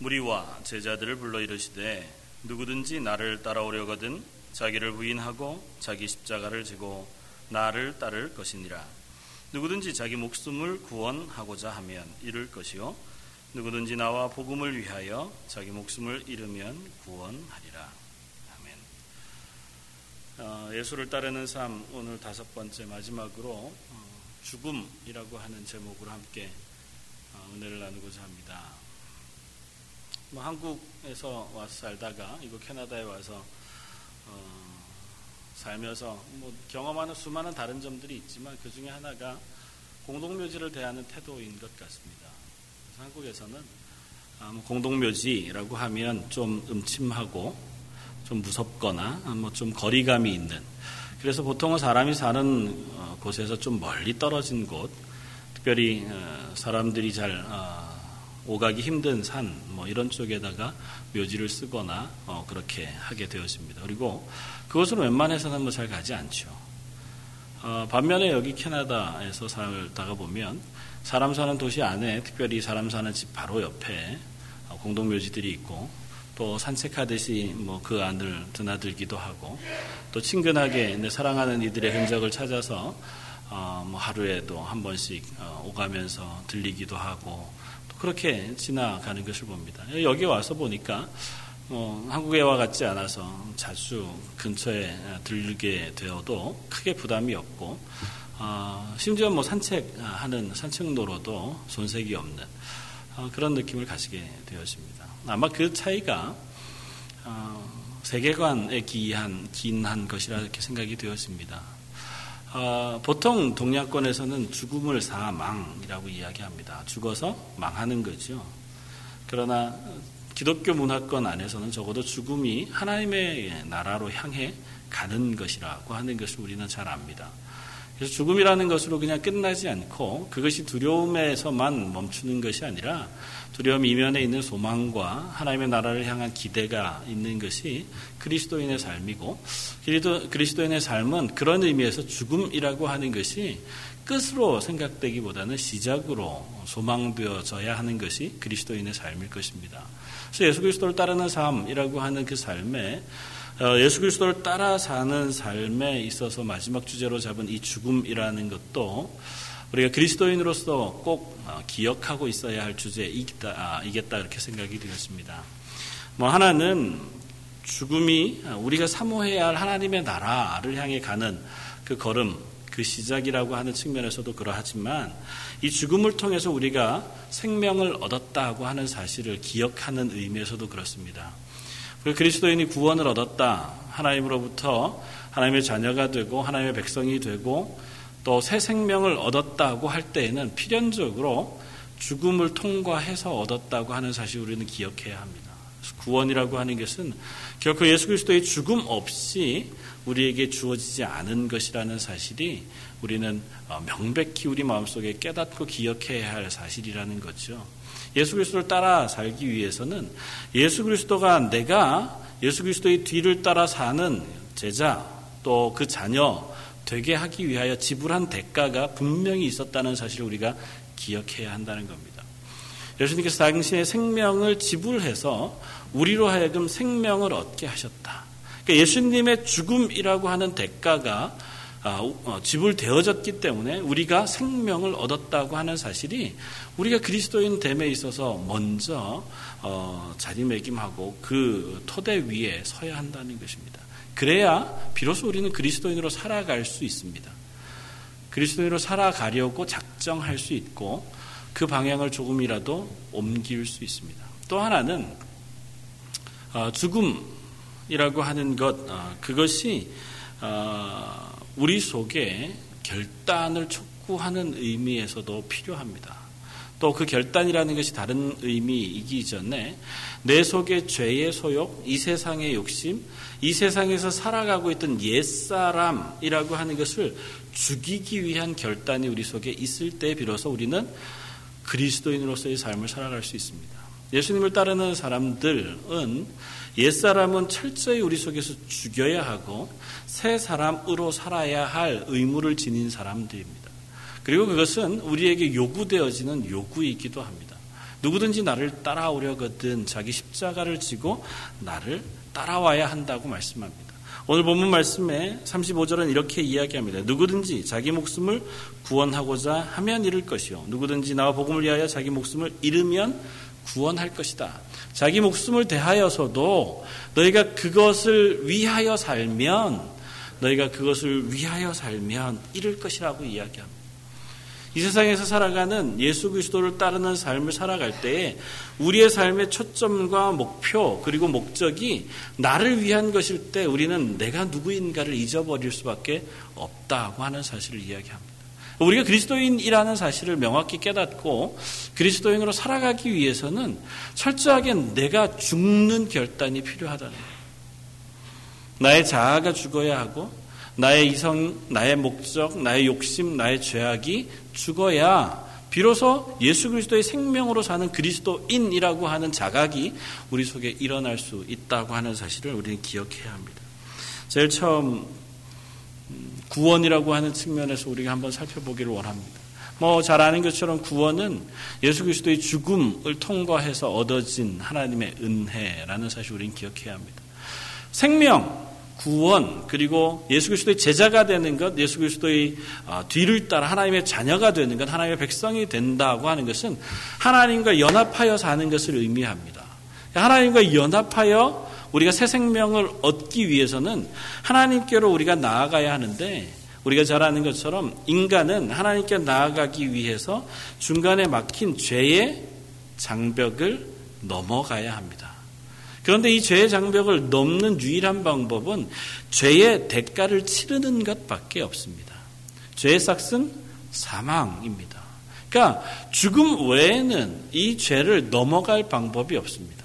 무리와 제자들을 불러 이르시되 누구든지 나를 따라오려거든 자기를 부인하고 자기 십자가를 지고 나를 따를 것이니라. 누구든지 자기 목숨을 구원하고자 하면 잃을 것이요 누구든지 나와 복음을 위하여 자기 목숨을 잃으면 구원하리라. 아멘. 예수를 따르는 삶, 오늘 다섯 번째 마지막으로 죽음이라고 하는 제목으로 함께 은혜를 나누고자 합니다. 한국에서 와서 살다가 이거 캐나다에 와서 살면서 경험하는 수많은 다른 점들이 있지만 그 중에 하나가 공동묘지를 대하는 태도인 것 같습니다. 한국에서는 공동묘지라고 하면 좀 음침하고 좀 무섭거나 좀 거리감이 있는, 그래서 보통은 사람이 사는 곳에서 좀 멀리 떨어진 곳, 특별히 사람들이 잘 오가기 힘든 산, 이런 쪽에다가 묘지를 쓰거나 그렇게 하게 되어집니다. 그리고 그것은 웬만해서는 잘 가지 않죠. 반면에 여기 캐나다에서 살다가 보면 사람 사는 도시 안에, 특별히 사람 사는 집 바로 옆에 공동묘지들이 있고, 또 산책하듯이 그 안을 드나들기도 하고, 또 친근하게 내 사랑하는 이들의 흔적을 찾아서 하루에도 한 번씩 오가면서 들리기도 하고, 또 그렇게 지나가는 것을 봅니다. 여기 와서 보니까 한국에와 같지 않아서 자주 근처에 들르게 되어도 크게 부담이 없고, 심지어 산책하는 산책로로도 손색이 없는 그런 느낌을 가지게 되어집니다. 아마 그 차이가 세계관에 기인한 것이라 이렇게 생각이 되어집니다. 보통 동양권에서는 죽음을 사망이라고 이야기합니다. 죽어서 망하는 거죠. 그러나 기독교 문화권 안에서는 적어도 죽음이 하나님의 나라로 향해 가는 것이라고 하는 것을 우리는 잘 압니다. 그래서 죽음이라는 것으로 그냥 끝나지 않고, 그것이 두려움에서만 멈추는 것이 아니라 두려움 이면에 있는 소망과 하나님의 나라를 향한 기대가 있는 것이 그리스도인의 삶이고, 그리스도인의 삶은 그런 의미에서 죽음이라고 하는 것이 끝으로 생각되기보다는 시작으로 소망되어져야 하는 것이 그리스도인의 삶일 것입니다. 그래서 예수 그리스도를 따르는 삶이라고 하는 그 삶에, 예수 그리스도를 따라 사는 삶에 있어서 마지막 주제로 잡은 이 죽음이라는 것도 우리가 그리스도인으로서 꼭 기억하고 있어야 할 주제이겠다 이렇게 생각이 들었습니다. 하나는 죽음이 우리가 사모해야 할 하나님의 나라를 향해 가는 그 걸음, 그 시작이라고 하는 측면에서도 그러하지만, 이 죽음을 통해서 우리가 생명을 얻었다고 하는 사실을 기억하는 의미에서도 그렇습니다. 그리스도인이 구원을 얻었다, 하나님으로부터 하나님의 자녀가 되고 하나님의 백성이 되고 또 새 생명을 얻었다고 할 때에는 필연적으로 죽음을 통과해서 얻었다고 하는 사실을 우리는 기억해야 합니다. 구원이라고 하는 것은 결코 예수 그리스도의 죽음 없이 우리에게 주어지지 않은 것이라는 사실이 우리는 명백히 우리 마음속에 깨닫고 기억해야 할 사실이라는 거죠. 예수 그리스도를 따라 살기 위해서는 예수 그리스도의 뒤를 따라 사는 제자, 또 그 자녀 되게 하기 위하여 지불한 대가가 분명히 있었다는 사실을 우리가 기억해야 한다는 겁니다. 예수님께서 당신의 생명을 지불해서 우리로 하여금 생명을 얻게 하셨다. 그러니까 예수님의 죽음이라고 하는 대가가 지불되어졌기 때문에 우리가 생명을 얻었다고 하는 사실이 우리가 그리스도인 됨에 있어서 먼저 자리매김하고 그 토대 위에 서야 한다는 것입니다. 그래야 비로소 우리는 그리스도인으로 살아갈 수 있습니다. 그리스도인으로 살아가려고 작정할 수 있고 그 방향을 조금이라도 옮길 수 있습니다. 또 하나는 죽음이라고 하는 것, 그것이 우리 속에 결단을 촉구하는 의미에서도 필요합니다. 또 그 결단이라는 것이 다른 의미이기 전에 내 속의 죄의 소욕, 이 세상의 욕심, 이 세상에서 살아가고 있던 옛사람이라고 하는 것을 죽이기 위한 결단이 우리 속에 있을 때 비로소 우리는 그리스도인으로서의 삶을 살아갈 수 있습니다. 예수님을 따르는 사람들은 옛사람은 철저히 우리 속에서 죽여야 하고 새 사람으로 살아야 할 의무를 지닌 사람들입니다. 그리고 그것은 우리에게 요구되어지는 요구이기도 합니다. 누구든지 나를 따라오려거든 자기 십자가를 지고 나를 따라와야 한다고 말씀합니다. 오늘 본문 말씀에 35절은 이렇게 이야기합니다. 누구든지 자기 목숨을 구원하고자 하면 잃을 것이요, 누구든지 나와 복음을 위하여 자기 목숨을 잃으면 구원할 것이다. 자기 목숨을 대하여서도 너희가 그것을 위하여 살면 잃을 것이라고 이야기합니다. 이 세상에서 살아가는 예수 그리스도를 따르는 삶을 살아갈 때에 우리의 삶의 초점과 목표 그리고 목적이 나를 위한 것일 때 우리는 내가 누구인가를 잊어버릴 수밖에 없다고 하는 사실을 이야기합니다. 우리가 그리스도인이라는 사실을 명확히 깨닫고 그리스도인으로 살아가기 위해서는 철저하게 내가 죽는 결단이 필요하다는 거예요. 나의 자아가 죽어야 하고 나의 이성, 나의 목적, 나의 욕심, 나의 죄악이 죽어야 비로소 예수 그리스도의 생명으로 사는 그리스도인이라고 하는 자각이 우리 속에 일어날 수 있다고 하는 사실을 우리는 기억해야 합니다. 제일 처음 구원이라고 하는 측면에서 우리가 한번 살펴보기를 원합니다. 잘 아는 것처럼 구원은 예수 그리스도의 죽음을 통과해서 얻어진 하나님의 은혜라는 사실을 우리는 기억해야 합니다. 생명, 구원, 그리고 예수 그리스도의 제자가 되는 것, 예수 그리스도의 뒤를 따라 하나님의 자녀가 되는 것, 하나님의 백성이 된다고 하는 것은 하나님과 연합하여 사는 것을 의미합니다. 하나님과 연합하여 우리가 새 생명을 얻기 위해서는 하나님께로 우리가 나아가야 하는데, 우리가 잘 아는 것처럼 인간은 하나님께 나아가기 위해서 중간에 막힌 죄의 장벽을 넘어가야 합니다. 그런데 이 죄의 장벽을 넘는 유일한 방법은 죄의 대가를 치르는 것밖에 없습니다. 죄의 삯은 사망입니다. 그러니까 죽음 외에는 이 죄를 넘어갈 방법이 없습니다.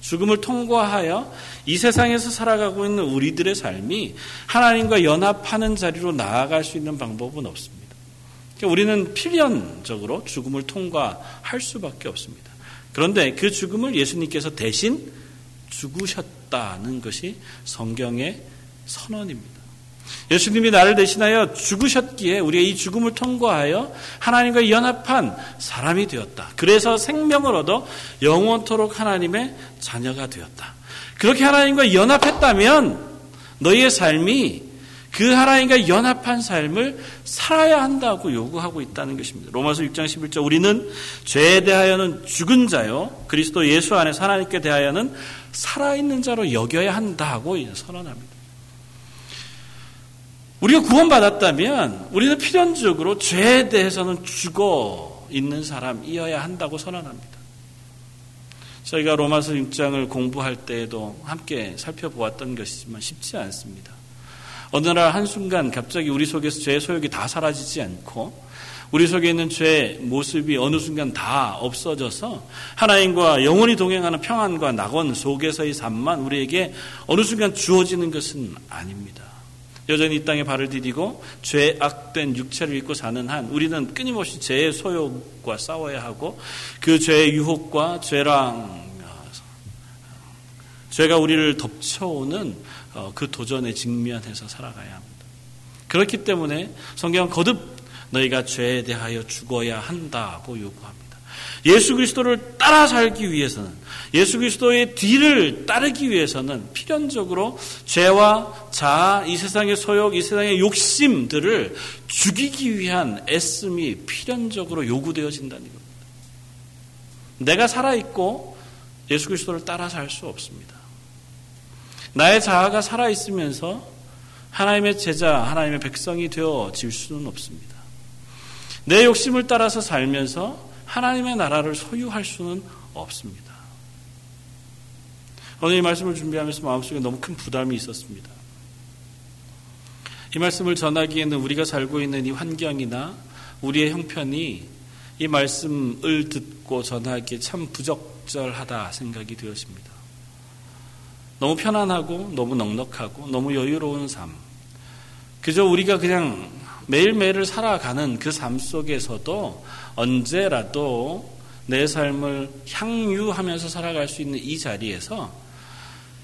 죽음을 통과하여 이 세상에서 살아가고 있는 우리들의 삶이 하나님과 연합하는 자리로 나아갈 수 있는 방법은 없습니다. 그러니까 우리는 필연적으로 죽음을 통과할 수밖에 없습니다. 그런데 그 죽음을 예수님께서 대신 죽으셨다는 것이 성경의 선언입니다. 예수님이 나를 대신하여 죽으셨기에 우리의 이 죽음을 통과하여 하나님과 연합한 사람이 되었다. 그래서 생명을 얻어 영원토록 하나님의 자녀가 되었다. 그렇게 하나님과 연합했다면 너희의 삶이 그 하나님과 연합한 삶을 살아야 한다고 요구하고 있다는 것입니다. 로마서 6장 11절, 우리는 죄에 대하여는 죽은 자요 그리스도 예수 안에서 하나님께 대하여는 살아있는 자로 여겨야 한다고 선언합니다. 우리가 구원받았다면 우리는 필연적으로 죄에 대해서는 죽어 있는 사람이어야 한다고 선언합니다. 저희가 로마서 6장을 공부할 때에도 함께 살펴보았던 것이지만 쉽지 않습니다. 어느 날 한순간 갑자기 우리 속에서 죄의 소욕이 다 사라지지 않고 우리 속에 있는 죄의 모습이 어느 순간 다 없어져서 하나님과 영원히 동행하는 평안과 낙원 속에서의 삶만 우리에게 어느 순간 주어지는 것은 아닙니다. 여전히 이 땅에 발을 디디고 죄악된 육체를 입고 사는 한 우리는 끊임없이 죄의 소욕과 싸워야 하고 그 죄의 유혹과 죄가 우리를 덮쳐오는 그 도전에 직면해서 살아가야 합니다. 그렇기 때문에 성경은 거듭 너희가 죄에 대하여 죽어야 한다고 요구합니다. 예수 그리스도를 따라 살기 위해서는, 예수 그리스도의 뒤를 따르기 위해서는 필연적으로 죄와 자아, 이 세상의 소욕, 이 세상의 욕심들을 죽이기 위한 애씀이 필연적으로 요구되어진다는 겁니다. 내가 살아있고 예수 그리스도를 따라 살 수 없습니다. 나의 자아가 살아있으면서 하나님의 제자, 하나님의 백성이 되어질 수는 없습니다. 내 욕심을 따라서 살면서 하나님의 나라를 소유할 수는 없습니다. 오늘 이 말씀을 준비하면서 마음속에 너무 큰 부담이 있었습니다. 이 말씀을 전하기에는 우리가 살고 있는 이 환경이나 우리의 형편이 이 말씀을 듣고 전하기에 참 부적절하다 생각이 되었습니다. 너무 편안하고 너무 넉넉하고 너무 여유로운 삶, 그저 우리가 그냥 매일매일을 살아가는 그 삶 속에서도 언제라도 내 삶을 향유하면서 살아갈 수 있는 이 자리에서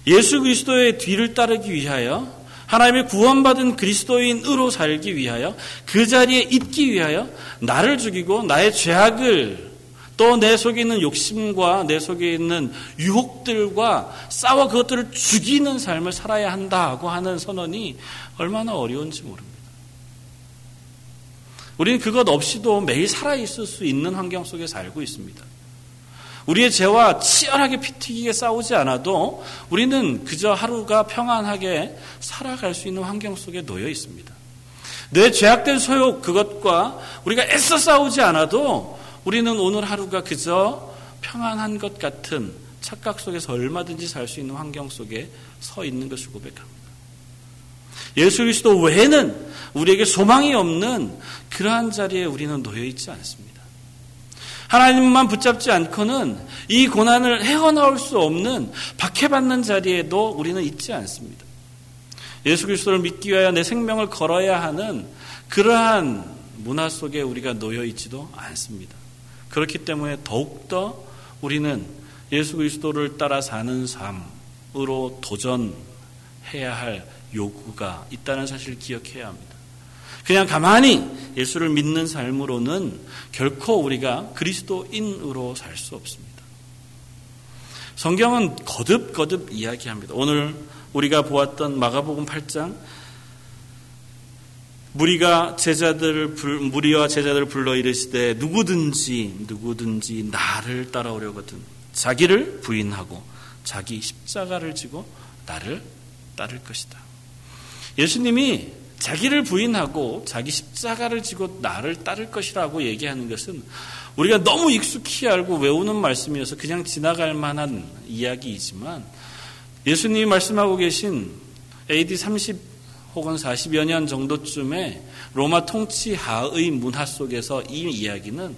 예수 그리스도의 뒤를 따르기 위하여, 하나님의 구원받은 그리스도인으로 살기 위하여, 그 자리에 있기 위하여 나를 죽이고 나의 죄악을 또 내 속에 있는 욕심과 내 속에 있는 유혹들과 싸워 그것들을 죽이는 삶을 살아야 한다고 하는 선언이 얼마나 어려운지 모릅니다. 우리는 그것 없이도 매일 살아있을 수 있는 환경 속에 살고 있습니다. 우리의 죄와 치열하게 피튀기게 싸우지 않아도 우리는 그저 하루가 평안하게 살아갈 수 있는 환경 속에 놓여 있습니다. 내 죄악된 소욕 그것과 우리가 애써 싸우지 않아도 우리는 오늘 하루가 그저 평안한 것 같은 착각 속에서 얼마든지 살 수 있는 환경 속에 서 있는 것을 고백합니다. 예수 그리스도 외에는 우리에게 소망이 없는 그러한 자리에 우리는 놓여 있지 않습니다. 하나님만 붙잡지 않고는 이 고난을 헤어나올 수 없는 박해받는 자리에도 우리는 있지 않습니다. 예수 그리스도를 믿기 위하여 내 생명을 걸어야 하는 그러한 문화 속에 우리가 놓여 있지도 않습니다. 그렇기 때문에 더욱더 우리는 예수 그리스도를 따라 사는 삶으로 도전해야 할 요구가 있다는 사실을 기억해야 합니다. 그냥 가만히 예수를 믿는 삶으로는 결코 우리가 그리스도인으로 살 수 없습니다. 성경은 거듭거듭 이야기합니다. 오늘 우리가 보았던 마가복음 8장 무리와 제자들을 불러 이르시되 누구든지 나를 따라오려거든 자기를 부인하고 자기 십자가를 지고 나를 따를 것이다. 예수님이 자기를 부인하고 자기 십자가를 지고 나를 따를 것이라고 얘기하는 것은 우리가 너무 익숙히 알고 외우는 말씀이어서 그냥 지나갈 만한 이야기이지만 예수님이 말씀하고 계신 AD 30 혹은 40여 년 정도쯤에 로마 통치 하의 문화 속에서 이 이야기는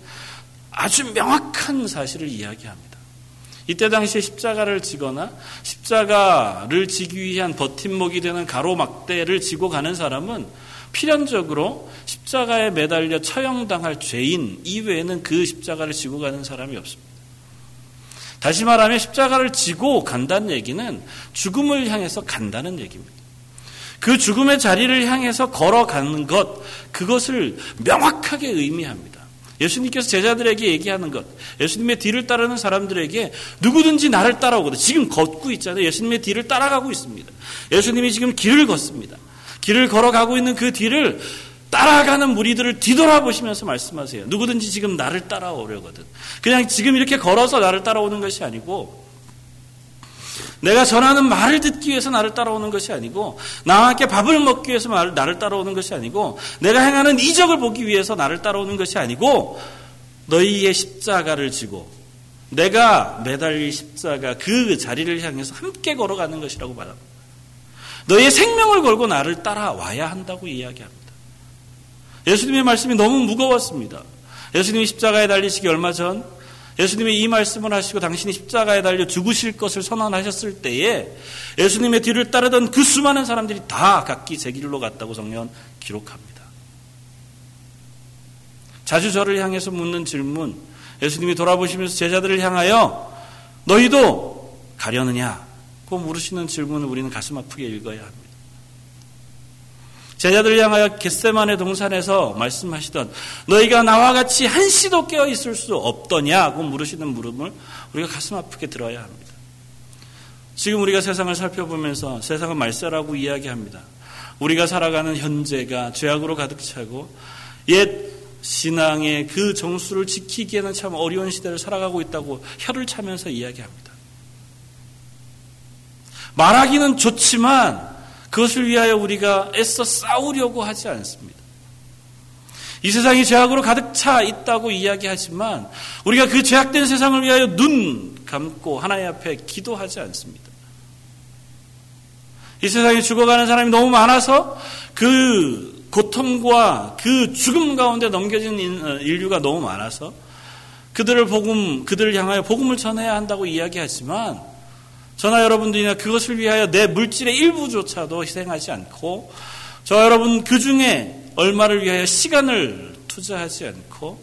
아주 명확한 사실을 이야기합니다. 이때 당시에 십자가를 지거나 십자가를 지기 위한 버팀목이 되는 가로막대를 지고 가는 사람은 필연적으로 십자가에 매달려 처형당할 죄인 이외에는 그 십자가를 지고 가는 사람이 없습니다. 다시 말하면 십자가를 지고 간다는 얘기는 죽음을 향해서 간다는 얘기입니다. 그 죽음의 자리를 향해서 걸어가는 것, 그것을 명확하게 의미합니다. 예수님께서 제자들에게 얘기하는 것, 예수님의 뒤를 따르는 사람들에게 누구든지 나를 따라오거든. 지금 걷고 있잖아요. 예수님의 뒤를 따라가고 있습니다. 예수님이 지금 길을 걷습니다. 길을 걸어가고 있는 그 뒤를 따라가는 무리들을 뒤돌아보시면서 말씀하세요. 누구든지 지금 나를 따라오려거든. 그냥 지금 이렇게 걸어서 나를 따라오는 것이 아니고 내가 전하는 말을 듣기 위해서 나를 따라오는 것이 아니고 나와 함께 밥을 먹기 위해서 나를 따라오는 것이 아니고 내가 행하는 이적을 보기 위해서 나를 따라오는 것이 아니고 너희의 십자가를 지고 내가 매달릴 십자가 그 자리를 향해서 함께 걸어가는 것이라고 말합니다. 너희의 생명을 걸고 나를 따라와야 한다고 이야기합니다. 예수님의 말씀이 너무 무거웠습니다. 예수님이 십자가에 달리시기 얼마 전 예수님이 이 말씀을 하시고 당신이 십자가에 달려 죽으실 것을 선언하셨을 때에 예수님의 뒤를 따르던 그 수많은 사람들이 다 각기 제 길로 갔다고 성경은 기록합니다. 자주 저를 향해서 묻는 질문, 예수님이 돌아보시면서 제자들을 향하여 너희도 가려느냐고 물으시는 질문을 우리는 가슴 아프게 읽어야 합니다. 제자들을 향하여 겟세마네 동산에서 말씀하시던 너희가 나와 같이 한시도 깨어 있을 수 없더냐고 물으시는 물음을 우리가 가슴 아프게 들어야 합니다. 지금 우리가 세상을 살펴보면서 세상은 말세라고 이야기합니다. 우리가 살아가는 현재가 죄악으로 가득 차고 옛 신앙의 그 정수를 지키기에는 참 어려운 시대를 살아가고 있다고 혀를 차면서 이야기합니다. 말하기는 좋지만 그것을 위하여 우리가 애써 싸우려고 하지 않습니다. 이 세상이 죄악으로 가득 차 있다고 이야기하지만 우리가 그 죄악된 세상을 위하여 눈 감고 하나님 앞에 기도하지 않습니다. 이 세상에 죽어가는 사람이 너무 많아서 그 고통과 그 죽음 가운데 넘겨진 인류가 너무 많아서 그들을 향하여 복음을 전해야 한다고 이야기하지만 저나 여러분들이나 그것을 위하여 내 물질의 일부조차도 희생하지 않고 저 여러분 그 중에 얼마를 위하여 시간을 투자하지 않고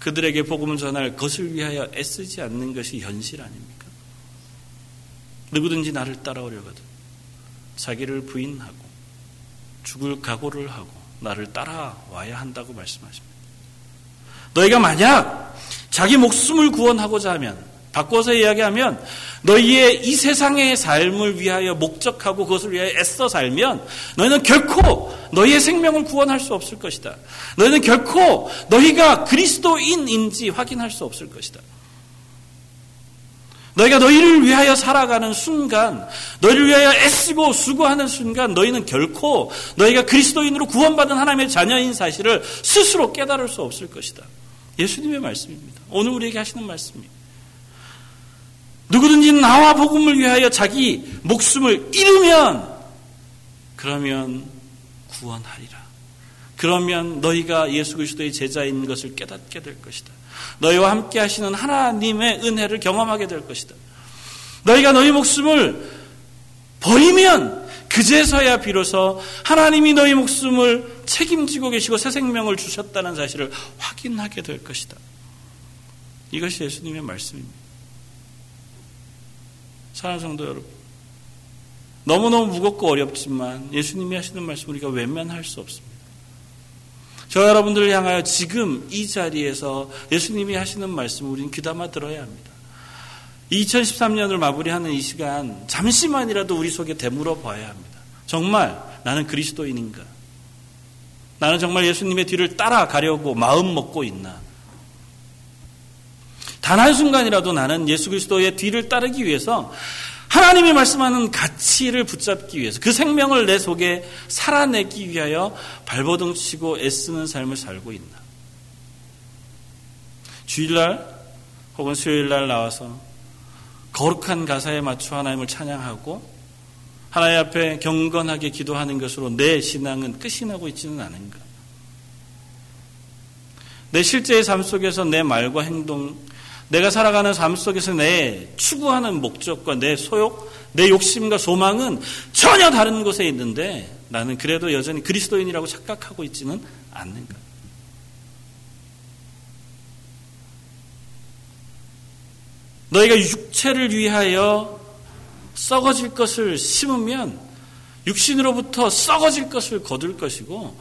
그들에게 복음을 전할 것을 위하여 애쓰지 않는 것이 현실 아닙니까? 누구든지 나를 따라오려거든 자기를 부인하고 죽을 각오를 하고 나를 따라와야 한다고 말씀하십니다. 너희가 만약 자기 목숨을 구원하고자 하면, 바꿔서 이야기하면 너희의 이 세상의 삶을 위하여 목적하고 그것을 위하여 애써 살면 너희는 결코 너희의 생명을 구원할 수 없을 것이다. 너희는 결코 너희가 그리스도인인지 확인할 수 없을 것이다. 너희가 너희를 위하여 살아가는 순간, 너희를 위하여 애쓰고 수고하는 순간 너희는 결코 너희가 그리스도인으로 구원받은 하나님의 자녀인 사실을 스스로 깨달을 수 없을 것이다. 예수님의 말씀입니다. 오늘 우리에게 하시는 말씀입니다. 누구든지 나와 복음을 위하여 자기 목숨을 잃으면 그러면 구원하리라. 그러면 너희가 예수 그리스도의 제자인 것을 깨닫게 될 것이다. 너희와 함께 하시는 하나님의 은혜를 경험하게 될 것이다. 너희가 너희 목숨을 버리면 그제서야 비로소 하나님이 너희 목숨을 책임지고 계시고 새 생명을 주셨다는 사실을 확인하게 될 것이다. 이것이 예수님의 말씀입니다. 사랑하는 성도 여러분, 너무너무 무겁고 어렵지만 예수님이 하시는 말씀 우리가 외면할 수 없습니다. 저 여러분들을 향하여 지금 이 자리에서 예수님이 하시는 말씀 우리는 귀담아 들어야 합니다. 2013년을 마무리하는 이 시간 잠시만이라도 우리 속에 되물어 봐야 합니다. 정말 나는 그리스도인인가? 나는 정말 예수님의 뒤를 따라가려고 마음 먹고 있나? 단 한순간이라도 나는 예수 그리스도의 뒤를 따르기 위해서 하나님이 말씀하는 가치를 붙잡기 위해서 그 생명을 내 속에 살아내기 위하여 발버둥치고 애쓰는 삶을 살고 있나? 주일날 혹은 수요일날 나와서 거룩한 가사에 맞춰 하나님을 찬양하고 하나님 앞에 경건하게 기도하는 것으로 내 신앙은 끝이 나고 있지는 않은가? 내 실제의 삶 속에서 내 말과 행동, 내가 살아가는 삶 속에서 내 추구하는 목적과 내 소욕, 내 욕심과 소망은 전혀 다른 곳에 있는데 나는 그래도 여전히 그리스도인이라고 착각하고 있지는 않는가? 너희가 육체를 위하여 썩어질 것을 심으면 육신으로부터 썩어질 것을 거둘 것이고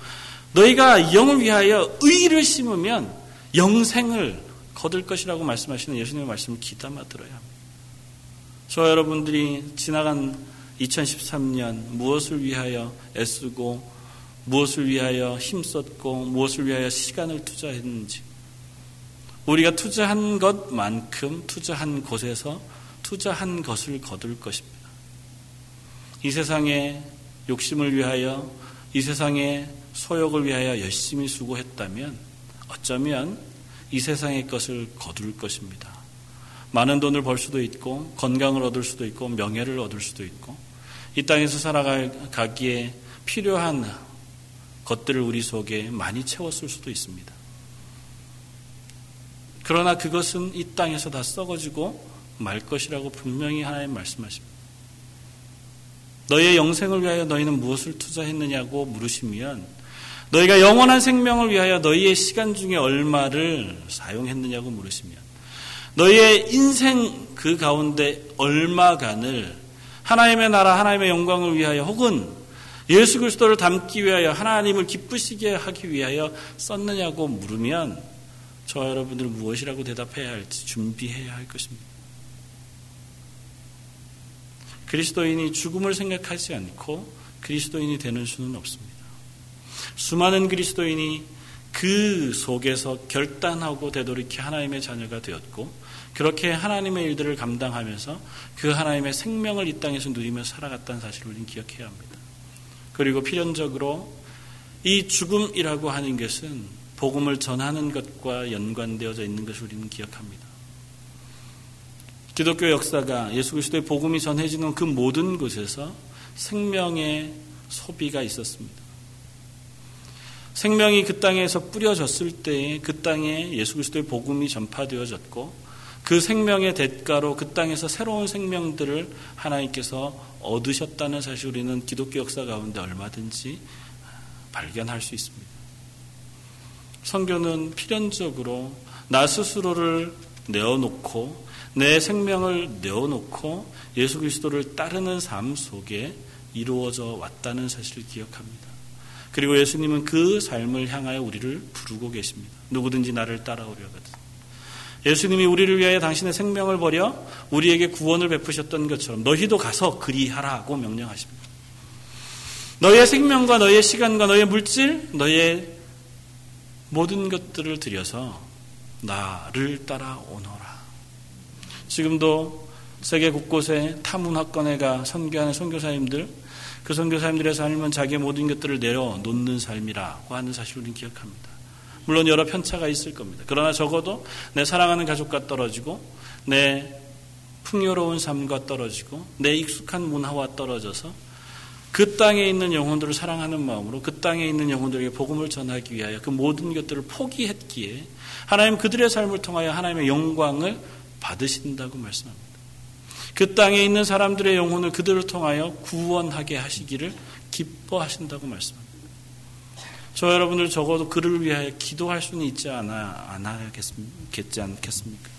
너희가 영을 위하여 의를 심으면 영생을 거둘 것이라고 말씀하시는 예수님의 말씀을 귀담아 들어야 합니다. 저와 여러분들이 지나간 2013년 무엇을 위하여 애쓰고 무엇을 위하여 힘썼고 무엇을 위하여 시간을 투자했는지, 우리가 투자한 것만큼 투자한 곳에서 투자한 것을 거둘 것입니다. 이 세상의 욕심을 위하여, 이 세상의 소욕을 위하여 열심히 수고했다면 어쩌면 이 세상의 것을 거둘 것입니다. 많은 돈을 벌 수도 있고 건강을 얻을 수도 있고 명예를 얻을 수도 있고 이 땅에서 살아가기에 필요한 것들을 우리 속에 많이 채웠을 수도 있습니다. 그러나 그것은 이 땅에서 다 썩어지고 말 것이라고 분명히 하나님 말씀하십니다. 너희의 영생을 위하여 너희는 무엇을 투자했느냐고 물으시면 너희가 영원한 생명을 위하여 너희의 시간 중에 얼마를 사용했느냐고 물으시면 너희의 인생 그 가운데 얼마간을 하나님의 나라, 하나님의 영광을 위하여 혹은 예수 그리스도를 닮기 위하여 하나님을 기쁘시게 하기 위하여 썼느냐고 물으면 저와 여러분들은 무엇이라고 대답해야 할지 준비해야 할 것입니다. 그리스도인이 죽음을 생각하지 않고 그리스도인이 되는 수는 없습니다. 수많은 그리스도인이 그 속에서 결단하고 되돌이켜 하나님의 자녀가 되었고 그렇게 하나님의 일들을 감당하면서 그 하나님의 생명을 이 땅에서 누리며 살아갔다는 사실을 우리는 기억해야 합니다. 그리고 필연적으로 이 죽음이라고 하는 것은 복음을 전하는 것과 연관되어져 있는 것을 우리는 기억합니다. 기독교 역사가 예수 그리스도의 복음이 전해지는 그 모든 곳에서 생명의 소비가 있었습니다. 생명이 그 땅에서 뿌려졌을 때에 그 땅에 예수 그리스도의 복음이 전파되어졌고 그 생명의 대가로 그 땅에서 새로운 생명들을 하나님께서 얻으셨다는 사실 우리는 기독교 역사 가운데 얼마든지 발견할 수 있습니다. 선교는 필연적으로 나 스스로를 내어놓고 내 생명을 내어놓고 예수 그리스도를 따르는 삶 속에 이루어져 왔다는 사실을 기억합니다. 그리고 예수님은 그 삶을 향하여 우리를 부르고 계십니다. 누구든지 나를 따라오려거든 예수님이 우리를 위하여 당신의 생명을 버려 우리에게 구원을 베푸셨던 것처럼 너희도 가서 그리하라고 명령하십니다. 너희의 생명과 너희의 시간과 너희의 물질, 너희의 모든 것들을 들여서 나를 따라오너라. 지금도 세계 곳곳에 타문학관회가 선교하는 선교사님들, 그 선교사님들의 삶은 자기의 모든 것들을 내려놓는 삶이라고 하는 사실을 우리는 기억합니다. 물론 여러 편차가 있을 겁니다. 그러나 적어도 내 사랑하는 가족과 떨어지고 내 풍요로운 삶과 떨어지고 내 익숙한 문화와 떨어져서 그 땅에 있는 영혼들을 사랑하는 마음으로 그 땅에 있는 영혼들에게 복음을 전하기 위하여 그 모든 것들을 포기했기에 하나님 그들의 삶을 통하여 하나님의 영광을 받으신다고 말씀합니다. 그 땅에 있는 사람들의 영혼을 그들을 통하여 구원하게 하시기를 기뻐하신다고 말씀합니다. 저 여러분들 적어도 그를 위하여 기도할 수는 있지 않겠지 않겠습니까?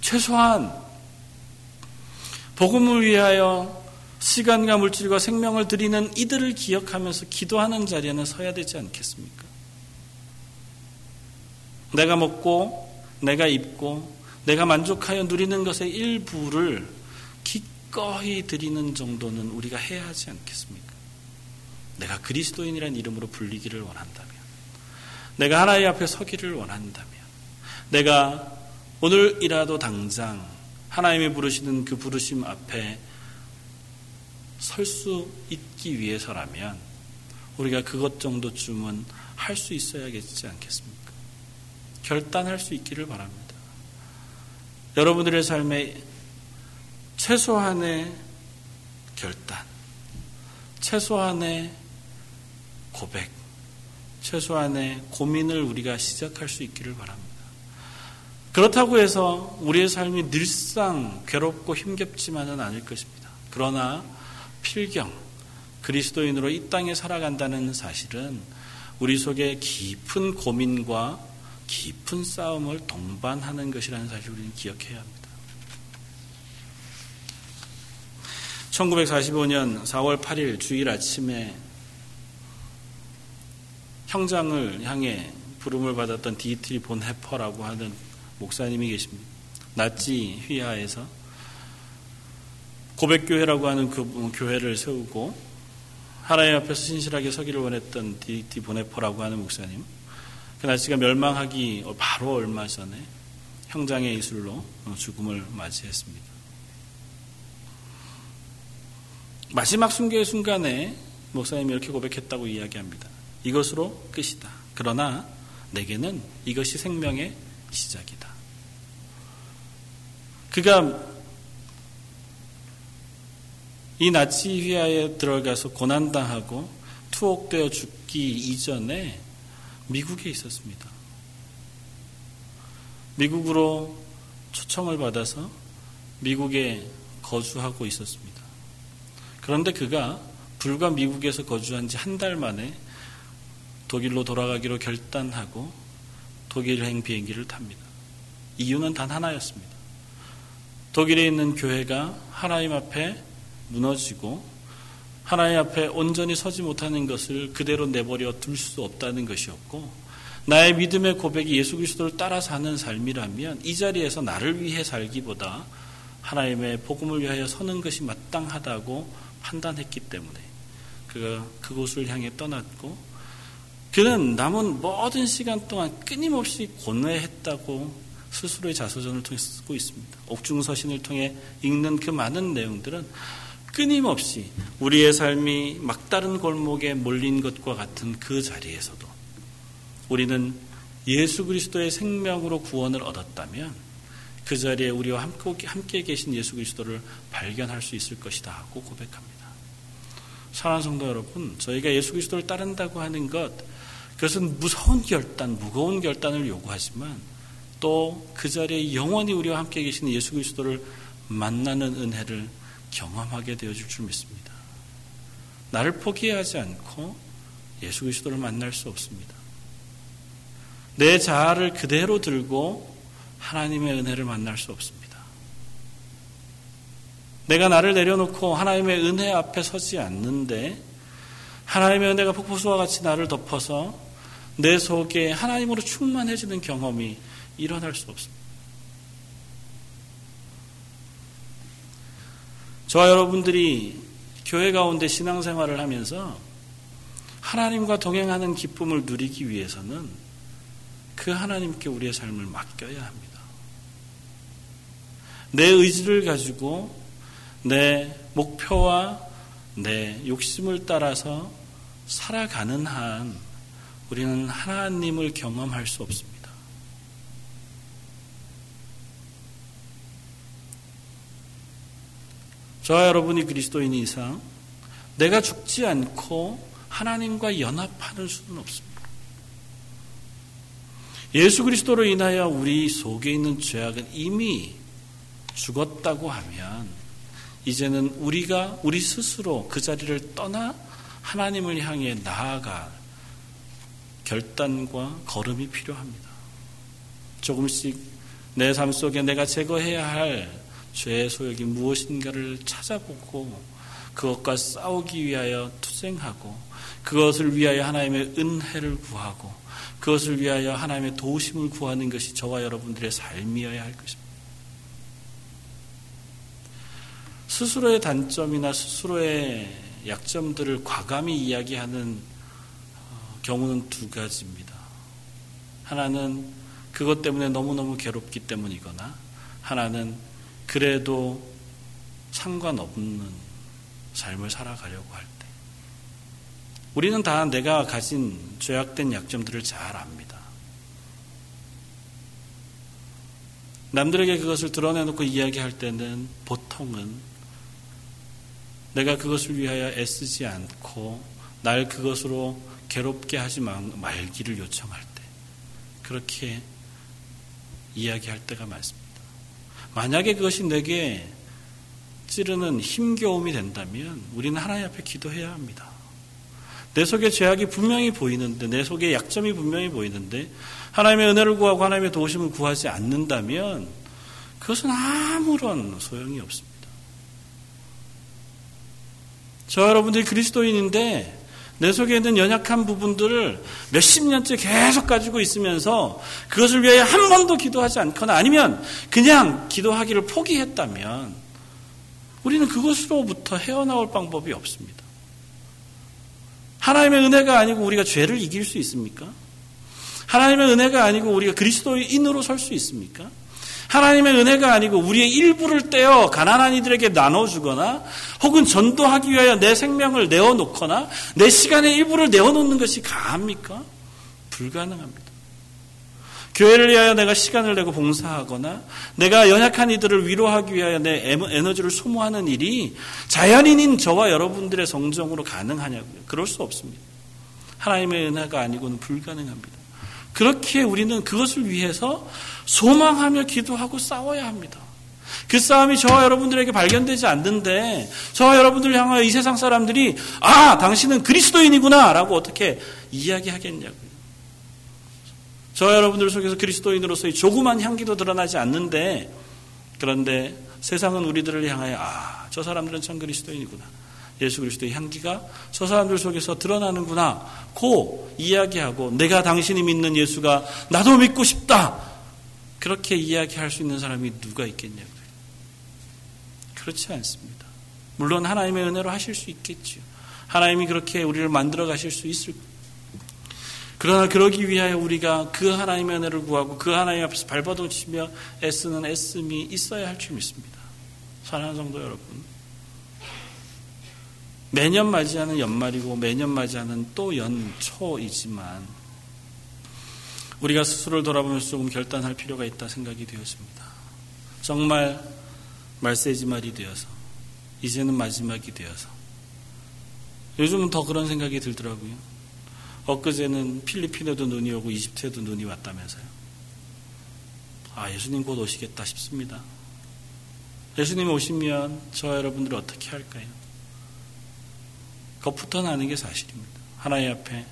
최소한 복음을 위하여 시간과 물질과 생명을 드리는 이들을 기억하면서 기도하는 자리에는 서야 되지 않겠습니까? 내가 먹고 내가 입고 내가 만족하여 누리는 것의 일부를 기꺼이 드리는 정도는 우리가 해야 하지 않겠습니까? 내가 그리스도인이라는 이름으로 불리기를 원한다면, 내가 하나님 앞에 서기를 원한다면, 내가 오늘이라도 당장 하나님이 부르시는 그 부르심 앞에 설 수 있기 위해서라면 우리가 그것 정도쯤은 할 수 있어야겠지 않겠습니까? 결단할 수 있기를 바랍니다. 여러분들의 삶에 최소한의 결단, 최소한의 고백, 최소한의 고민을 우리가 시작할 수 있기를 바랍니다. 그렇다고 해서 우리의 삶이 늘상 괴롭고 힘겹지만은 않을 것입니다. 그러나 필경, 그리스도인으로 이 땅에 살아간다는 사실은 우리 속에 깊은 고민과 깊은 싸움을 동반하는 것이라는 사실을 우리는 기억해야 합니다. 1945년 4월 8일 주일 아침에 형장을 향해 부름을 받았던 디트리 본 해퍼라고 하는 목사님이 계십니다. 나치 휘하에서 고백교회라고 하는 그 교회를 세우고 하나님 앞에서 신실하게 서기를 원했던 디트리 본 해퍼라고 하는 목사님, 그 나치가 멸망하기 바로 얼마 전에 형장의 이슬로 죽음을 맞이했습니다. 마지막 순교의 순간에 목사님이 이렇게 고백했다고 이야기합니다. 이것으로 끝이다. 그러나 내게는 이것이 생명의 시작이다. 그가 이 나치 휘하에 들어가서 고난당하고 투옥되어 죽기 이전에 미국에 있었습니다. 미국으로 초청을 받아서 미국에 거주하고 있었습니다. 그런데 그가 불과 미국에서 거주한 지 한 달 만에 독일로 돌아가기로 결단하고 독일행 비행기를 탑니다. 이유는 단 하나였습니다. 독일에 있는 교회가 하나님 앞에 무너지고 하나님 앞에 온전히 서지 못하는 것을 그대로 내버려 둘 수 없다는 것이었고, 나의 믿음의 고백이 예수 그리스도를 따라 사는 삶이라면 이 자리에서 나를 위해 살기보다 하나님의 복음을 위하여 서는 것이 마땅하다고 판단했기 때문에 그가 그곳을 향해 떠났고, 그는 남은 모든 시간 동안 끊임없이 고뇌했다고 스스로의 자서전을 통해 쓰고 있습니다. 옥중서신을 통해 읽는 그 많은 내용들은 끊임없이 우리의 삶이 막다른 골목에 몰린 것과 같은 그 자리에서도 우리는 예수 그리스도의 생명으로 구원을 얻었다면 그 자리에 우리와 함께 계신 예수 그리스도를 발견할 수 있을 것이다 하고 고백합니다. 사랑하는 성도 여러분, 저희가 예수 그리스도를 따른다고 하는 것, 그것은 무거운 결단을 요구하지만 또 그 자리에 영원히 우리와 함께 계신 예수 그리스도를 만나는 은혜를 경험하게 되어줄 줄 믿습니다. 나를 포기하지 않고 예수 그리스도를 만날 수 없습니다. 내 자아를 그대로 들고 하나님의 은혜를 만날 수 없습니다. 내가 나를 내려놓고 하나님의 은혜 앞에 서지 않는데 하나님의 은혜가 폭포수와 같이 나를 덮어서 내 속에 하나님으로 충만해지는 경험이 일어날 수 없습니다. 저와 여러분들이 교회 가운데 신앙생활을 하면서 하나님과 동행하는 기쁨을 누리기 위해서는 그 하나님께 우리의 삶을 맡겨야 합니다. 내 의지를 가지고 내 목표와 내 욕심을 따라서 살아가는 한 우리는 하나님을 경험할 수 없습니다. 저와 여러분이 그리스도인 이상 내가 죽지 않고 하나님과 연합하는 수는 없습니다. 예수 그리스도로 인하여 우리 속에 있는 죄악은 이미 죽었다고 하면 이제는 우리가 우리 스스로 그 자리를 떠나 하나님을 향해 나아갈 결단과 걸음이 필요합니다. 조금씩 내 삶 속에 내가 제거해야 할 죄의 소욕이 무엇인가를 찾아보고 그것과 싸우기 위하여 투쟁하고 그것을 위하여 하나님의 은혜를 구하고 그것을 위하여 하나님의 도우심을 구하는 것이 저와 여러분들의 삶이어야 할 것입니다. 스스로의 단점이나 스스로의 약점들을 과감히 이야기하는 경우는 두 가지입니다. 하나는 그것 때문에 너무너무 괴롭기 때문이거나 하나는 그래도 상관없는 삶을 살아가려고 할 때 우리는 다 내가 가진 죄악된 약점들을 잘 압니다. 남들에게 그것을 드러내놓고 이야기할 때는 보통은 내가 그것을 위하여 애쓰지 않고 날 그것으로 괴롭게 하지 말기를 요청할 때 그렇게 이야기할 때가 많습니다. 만약에 그것이 내게 찌르는 힘겨움이 된다면 우리는 하나님 앞에 기도해야 합니다. 내 속에 죄악이 분명히 보이는데 내 속에 약점이 분명히 보이는데 하나님의 은혜를 구하고 하나님의 도우심을 구하지 않는다면 그것은 아무런 소용이 없습니다. 저 여러분들이 그리스도인인데 내 속에 있는 연약한 부분들을 몇십 년째 계속 가지고 있으면서 그것을 위해 한 번도 기도하지 않거나 아니면 그냥 기도하기를 포기했다면 우리는 그것으로부터 헤어나올 방법이 없습니다. 하나님의 은혜가 아니고 우리가 죄를 이길 수 있습니까? 하나님의 은혜가 아니고 우리가 그리스도인으로 설 수 있습니까? 하나님의 은혜가 아니고 우리의 일부를 떼어 가난한 이들에게 나눠주거나 혹은 전도하기 위하여 내 생명을 내어놓거나 내 시간의 일부를 내어놓는 것이 가합니까? 불가능합니다. 교회를 위하여 내가 시간을 내고 봉사하거나 내가 연약한 이들을 위로하기 위하여 내 에너지를 소모하는 일이 자연인인 저와 여러분들의 성정으로 가능하냐고요. 그럴 수 없습니다. 하나님의 은혜가 아니고는 불가능합니다. 그렇게 우리는 그것을 위해서 소망하며 기도하고 싸워야 합니다. 그 싸움이 저와 여러분들에게 발견되지 않는데 저와 여러분들을 향하여 이 세상 사람들이 아, 당신은 그리스도인이구나 라고 어떻게 이야기하겠냐고요. 저와 여러분들 속에서 그리스도인으로서의 조그만 향기도 드러나지 않는데 그런데 세상은 우리들을 향하여 아, 저 사람들은 참 그리스도인이구나. 예수 그리스도의 향기가 저 사람들 속에서 드러나는구나 고 이야기하고 내가 당신이 믿는 예수가 나도 믿고 싶다 그렇게 이야기할 수 있는 사람이 누가 있겠냐고요. 그렇지 않습니다. 물론 하나님의 은혜로 하실 수 있겠지요. 하나님이 그렇게 우리를 만들어 가실 수 있을 거예요. 그러나 그러기 위하여 우리가 그 하나님의 은혜를 구하고 그 하나님 앞에서 발버둥 치며 애쓰는 애씀이 있어야 할 줄 믿습니다. 사랑하는 성도 여러분, 매년 맞이하는 연말이고 매년 맞이하는 또 연초이지만 우리가 스스로를 돌아보면서 조금 결단할 필요가 있다 생각이 되었습니다. 정말 말세지말이 되어서 이제는 마지막이 되어서 요즘은 더 그런 생각이 들더라고요. 엊그제는 필리핀에도 눈이 오고 이집트에도 눈이 왔다면서요. 아, 예수님 곧 오시겠다 싶습니다. 예수님 오시면 저와 여러분들은 어떻게 할까요? 겁부터 나는 게 사실입니다. 하나님 앞에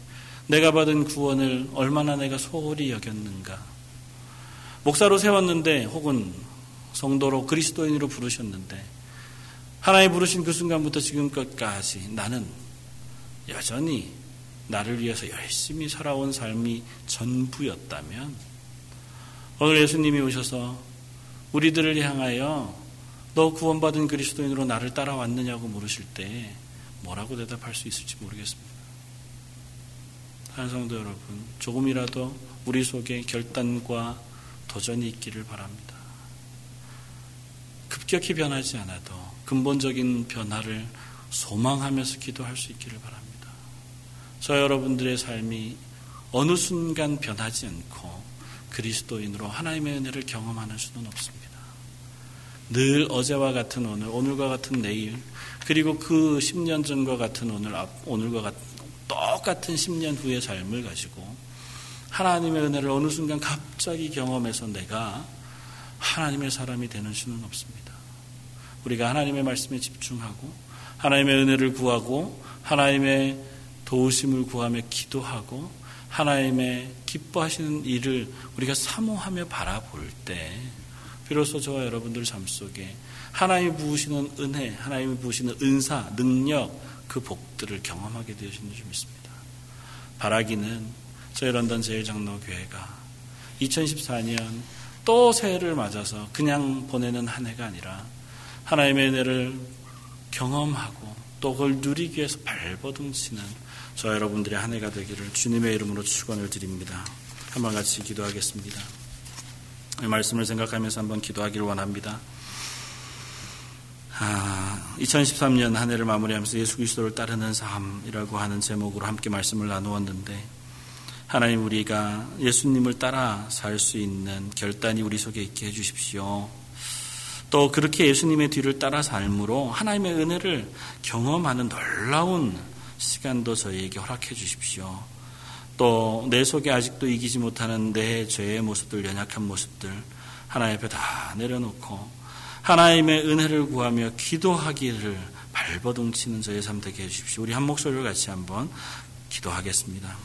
내가 받은 구원을 얼마나 내가 소홀히 여겼는가. 목사로 세웠는데 혹은 성도로 그리스도인으로 부르셨는데 하나님 부르신 그 순간부터 지금까지 나는 여전히 나를 위해서 열심히 살아온 삶이 전부였다면 오늘 예수님이 오셔서 우리들을 향하여 너 구원받은 그리스도인으로 나를 따라왔느냐고 물으실 때 뭐라고 대답할 수 있을지 모르겠습니다. 사랑하는 성도 여러분, 조금이라도 우리 속에 결단과 도전이 있기를 바랍니다. 급격히 변하지 않아도 근본적인 변화를 소망하면서 기도할 수 있기를 바랍니다. 저 여러분들의 삶이 어느 순간 변하지 않고 그리스도인으로 하나님의 은혜를 경험하는 수는 없습니다. 늘 어제와 같은 오늘, 오늘과 같은 내일, 그리고 그 10년 전과 같은 오늘, 똑같은 10년 후의 삶을 가지고 하나님의 은혜를 어느 순간 갑자기 경험해서 내가 하나님의 사람이 되는 수는 없습니다. 우리가 하나님의 말씀에 집중하고 하나님의 은혜를 구하고 하나님의 도우심을 구하며 기도하고 하나님의 기뻐하시는 일을 우리가 사모하며 바라볼 때 비로소 저와 여러분들 삶 속에 하나님이 부으시는 은혜, 하나님이 부으시는 은사, 능력, 그 복들을 경험하게 되어지는 줄 믿습니다. 바라기는 저희 런던 제일장로교회가 2014년 또 새해를 맞아서 그냥 보내는 한 해가 아니라 하나님의 은혜를 경험하고 또 그걸 누리기 위해서 발버둥치는 저와 여러분들의 한 해가 되기를 주님의 이름으로 축원을 드립니다. 한번 같이 기도하겠습니다. 이 말씀을 생각하면서 한번 기도하기를 원합니다. 2013년 한 해를 마무리하면서 예수 그리스도를 따르는 삶이라고 하는 제목으로 함께 말씀을 나누었는데, 하나님, 우리가 예수님을 따라 살 수 있는 결단이 우리 속에 있게 해주십시오. 또 그렇게 예수님의 뒤를 따라 삶으로 하나님의 은혜를 경험하는 놀라운 시간도 저희에게 허락해 주십시오. 또 내 속에 아직도 이기지 못하는 내 죄의 모습들, 연약한 모습들 하나님 앞에 다 내려놓고 하나님의 은혜를 구하며 기도하기를 발버둥치는 저의 삶 되게 해주십시오. 우리 한 목소리로 같이 한번 기도하겠습니다.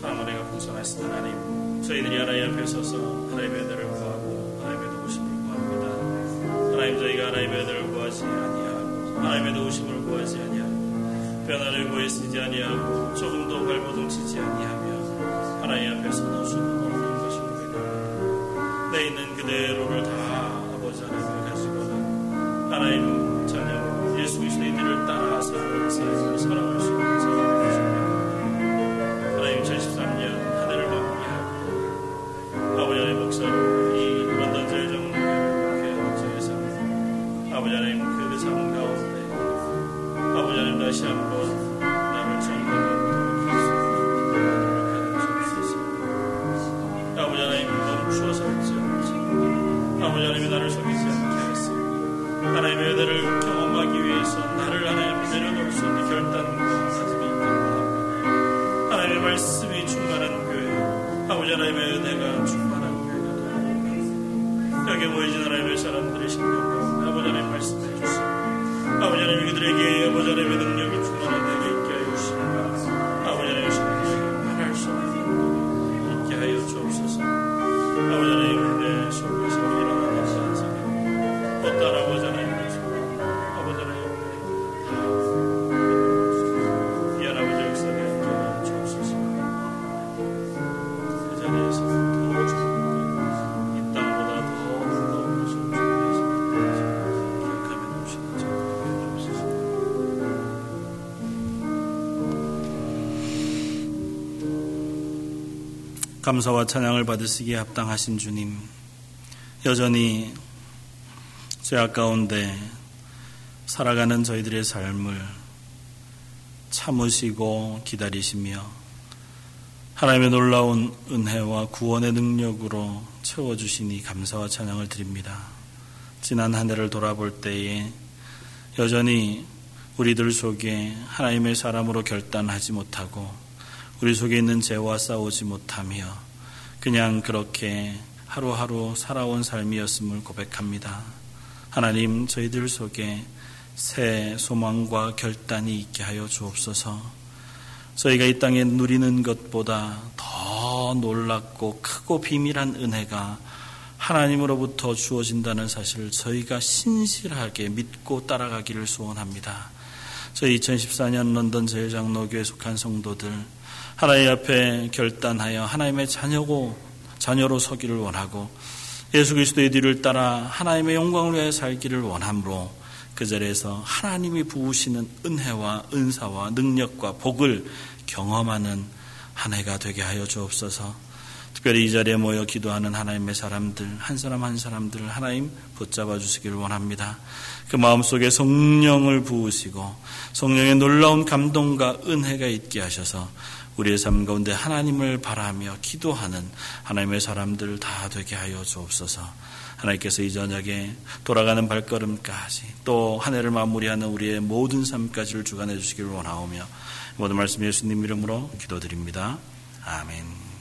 참 은혜가 풍성하신 하나님, 저희들이 하나님 앞에 서서 하나님의 은혜를 구하고 하나님의 도우심을 구합니다. 하나님, 저희가 하나님의 은혜를 구하지 아니하고 하나님의 도우심을 구하지 아니하고 변화를 구하시지 아니하고 조금도 발버둥치지 아니하며 하나님 앞에 서서 숨고 내 있는 그대로를 다 아버지 하나님을 가지고는 하나님 자녀 예수 그리스도인들을 따라서 삶을 살아갈 수 있는 사람이십니다. 하나님, 2013년 한 해를 마무리하고 아버지 하나님 목사로 이 런던 제일장로교회 목사의 삶, 아버지 하나님 그 삶 가운데 아버지 하나님 다시 한번 나를 정하고 아버지 하나님 멈추어서 아버지 하나님이 나를 속이지 않게 하겠습니다. 하나님의 은혜를 경험하기 위해서 나를 하나님 내려놓을 수 있는 결단과 다짐이 있기를 바랍니다. 하나님의 말씀이 충만한 교회, 아버지 하나님의 은혜가 충만한 교회가 되어야 합니다. 여기 모여진 하나님의 사람들의 신경과 아버지 하나님 말씀해 주시고 아버지 하나님 그들에게 아버지 하나님의 능력이 충만한 은혜가 있게 하여 주시고 아버지 하나님의 신경에 말할 수 없는 있게 하여 주옵소서. 아버지 하나님 내 속에서 아버지 하나님의 손, 아버지 하나님의 이 할아버지 역사에 함께 주옵소서. 그 자리에서 더 좋은 이 땅보다 더 나은 것을 주님께서 기억하며 놓으시는 자들이 없으시오. 감사와 찬양을 받으시기에 합당하신 주님, 여전히 죄악 가운데 살아가는 저희들의 삶을 참으시고 기다리시며 하나님의 놀라운 은혜와 구원의 능력으로 채워주시니 감사와 찬양을 드립니다. 지난 한 해를 돌아볼 때에 여전히 우리들 속에 하나님의 사람으로 결단하지 못하고 우리 속에 있는 죄와 싸우지 못하며 그냥 그렇게 하루하루 살아온 삶이었음을 고백합니다. 하나님, 저희들 속에 새 소망과 결단이 있게 하여 주옵소서. 저희가 이 땅에 누리는 것보다 더 놀랍고 크고 비밀한 은혜가 하나님으로부터 주어진다는 사실을 저희가 신실하게 믿고 따라가기를 소원합니다. 저희 2014년 런던 제일장로교회에 속한 성도들, 하나님 앞에 결단하여 하나님의 자녀로 서기를 원하고 예수 그리스도의 뒤를 따라 하나님의 영광을 위해 살기를 원함으로 그 자리에서 하나님이 부으시는 은혜와 은사와 능력과 복을 경험하는 한 해가 되게 하여 주옵소서. 특별히 이 자리에 모여 기도하는 하나님의 사람들 한 사람 한 사람들을 하나님 붙잡아 주시기를 원합니다. 그 마음속에 성령을 부으시고 성령의 놀라운 감동과 은혜가 있게 하셔서 우리의 삶 가운데 하나님을 바라며 기도하는 하나님의 사람들 다 되게 하여 주옵소서. 하나님께서 이 저녁에 돌아가는 발걸음까지 또 한 해를 마무리하는 우리의 모든 삶까지를 주관해 주시기를 원하오며 모든 말씀 예수님 이름으로 기도드립니다. 아멘.